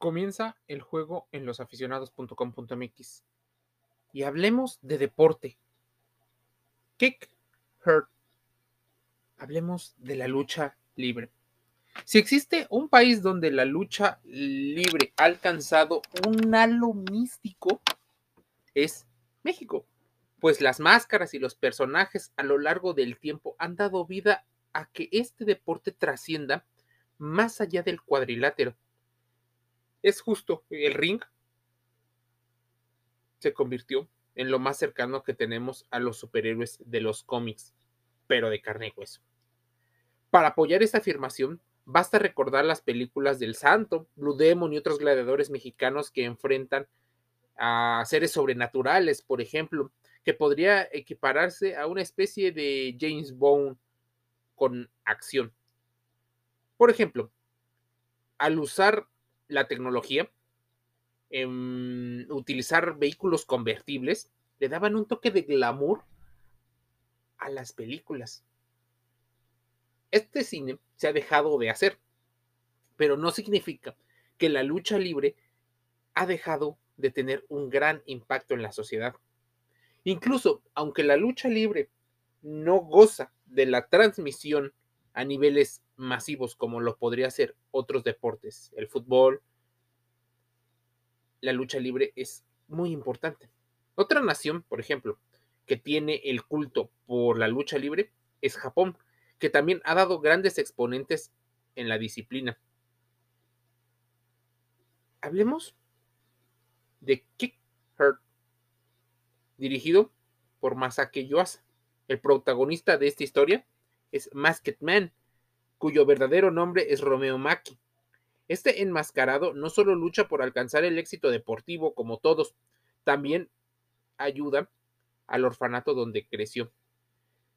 Comienza el juego en losaficionados.com.mx y hablemos de deporte. Kick Heart. Hablemos de la lucha libre. Si existe un país donde la lucha libre ha alcanzado un halo místico, es México. Pues las máscaras y los personajes a lo largo del tiempo han dado vida a que este deporte trascienda más allá del cuadrilátero. Es justo, el ring se convirtió en lo más cercano que tenemos a los superhéroes de los cómics, pero de carne y hueso. Para apoyar esta afirmación, basta recordar las películas del Santo, Blue Demon y otros gladiadores mexicanos que enfrentan a seres sobrenaturales, por ejemplo, que podría equipararse a una especie de James Bond con acción. Por ejemplo, al usar la tecnología, utilizar vehículos convertibles, le daban un toque de glamour a las películas. Este cine se ha dejado de hacer, pero no significa que la lucha libre ha dejado de tener un gran impacto en la sociedad. Incluso, aunque la lucha libre no goza de la transmisión a niveles masivos como lo podría hacer otros deportes, el fútbol, la lucha libre es muy importante. Otra nación, por ejemplo, que tiene el culto por la lucha libre es Japón, que también ha dado grandes exponentes en la disciplina. Hablemos de Kick Heart, dirigido por Masake Yuasa. El protagonista de esta historia es Masked Man, cuyo verdadero nombre es Romeo Maki. Este enmascarado no solo lucha por alcanzar el éxito deportivo como todos, también ayuda al orfanato donde creció.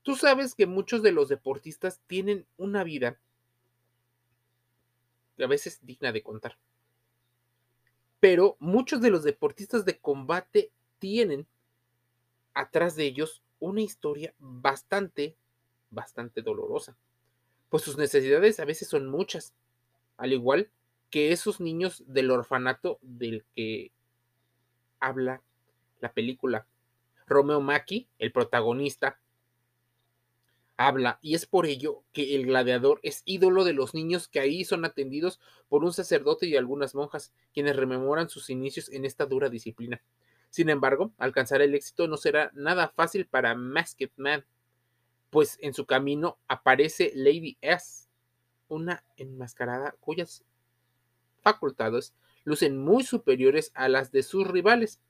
Tú sabes que muchos de los deportistas tienen una vida a veces digna de contar, pero muchos de los deportistas de combate tienen atrás de ellos una historia bastante dolorosa, pues sus necesidades a veces son muchas, al igual que esos niños del orfanato del que habla la película. Romeo Maki, el protagonista, habla, y es por ello que el gladiador es ídolo de los niños que ahí son atendidos por un sacerdote y algunas monjas, quienes rememoran sus inicios en esta dura disciplina. Sin embargo, alcanzar el éxito no será nada fácil para Masked Man, pues en su camino aparece Lady S, una enmascarada cuyas facultades lucen muy superiores a las de sus rivales.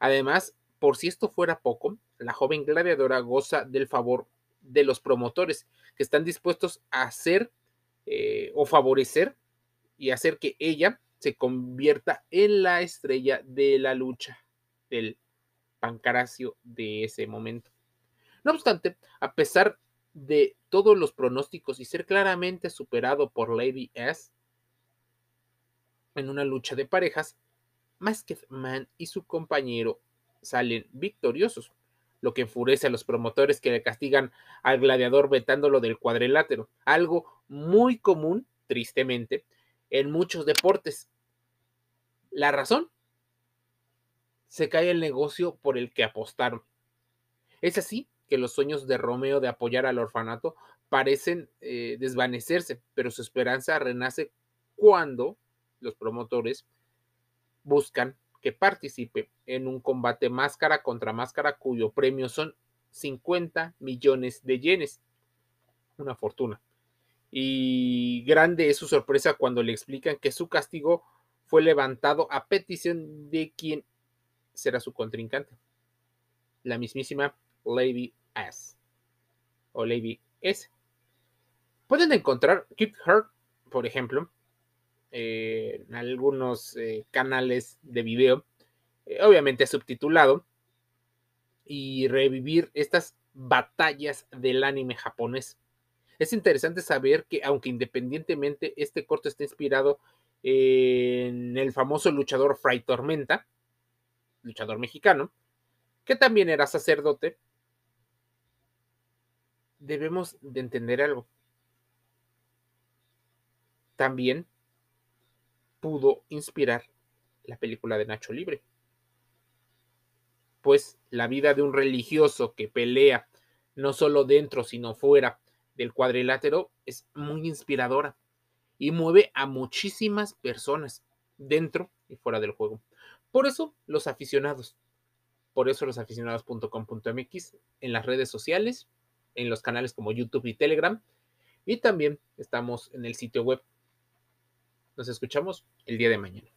Además, por si esto fuera poco, la joven gladiadora goza del favor de los promotores, que están dispuestos a hacer o favorecer y hacer que ella se convierta en la estrella de la lucha del pancracio de ese momento. No obstante, a pesar de todos los pronósticos y ser claramente superado por Lady S en una lucha de parejas, Masked Man y su compañero salen victoriosos, lo que enfurece a los promotores, que le castigan al gladiador vetándolo del cuadrilátero, algo muy común, tristemente, en muchos deportes. ¿La razón? Se cae el negocio por el que apostaron. Es así que los sueños de Romeo de apoyar al orfanato parecen desvanecerse, pero su esperanza renace cuando los promotores buscan que participe en un combate máscara contra máscara, cuyo premio son 50 millones de yenes, una fortuna. Y grande es su sorpresa cuando le explican que su castigo fue levantado a petición de quien será su contrincante, la mismísima Lady S o Lady S. Pueden encontrar Kick Heart, por ejemplo, en algunos canales de video, obviamente subtitulado, y revivir estas batallas del anime japonés. Es interesante saber que, aunque independientemente este corto está inspirado en el famoso luchador Fray Tormenta, luchador mexicano, que también era sacerdote, debemos de entender algo. También pudo inspirar la película de Nacho Libre. Pues la vida de un religioso que pelea no solo dentro sino fuera del cuadrilátero es muy inspiradora y mueve a muchísimas personas dentro y fuera del juego. Por eso los aficionados, por eso losaficionados.com.mx, en las redes sociales, en los canales como YouTube y Telegram, y también estamos en el sitio web. Nos escuchamos el día de mañana.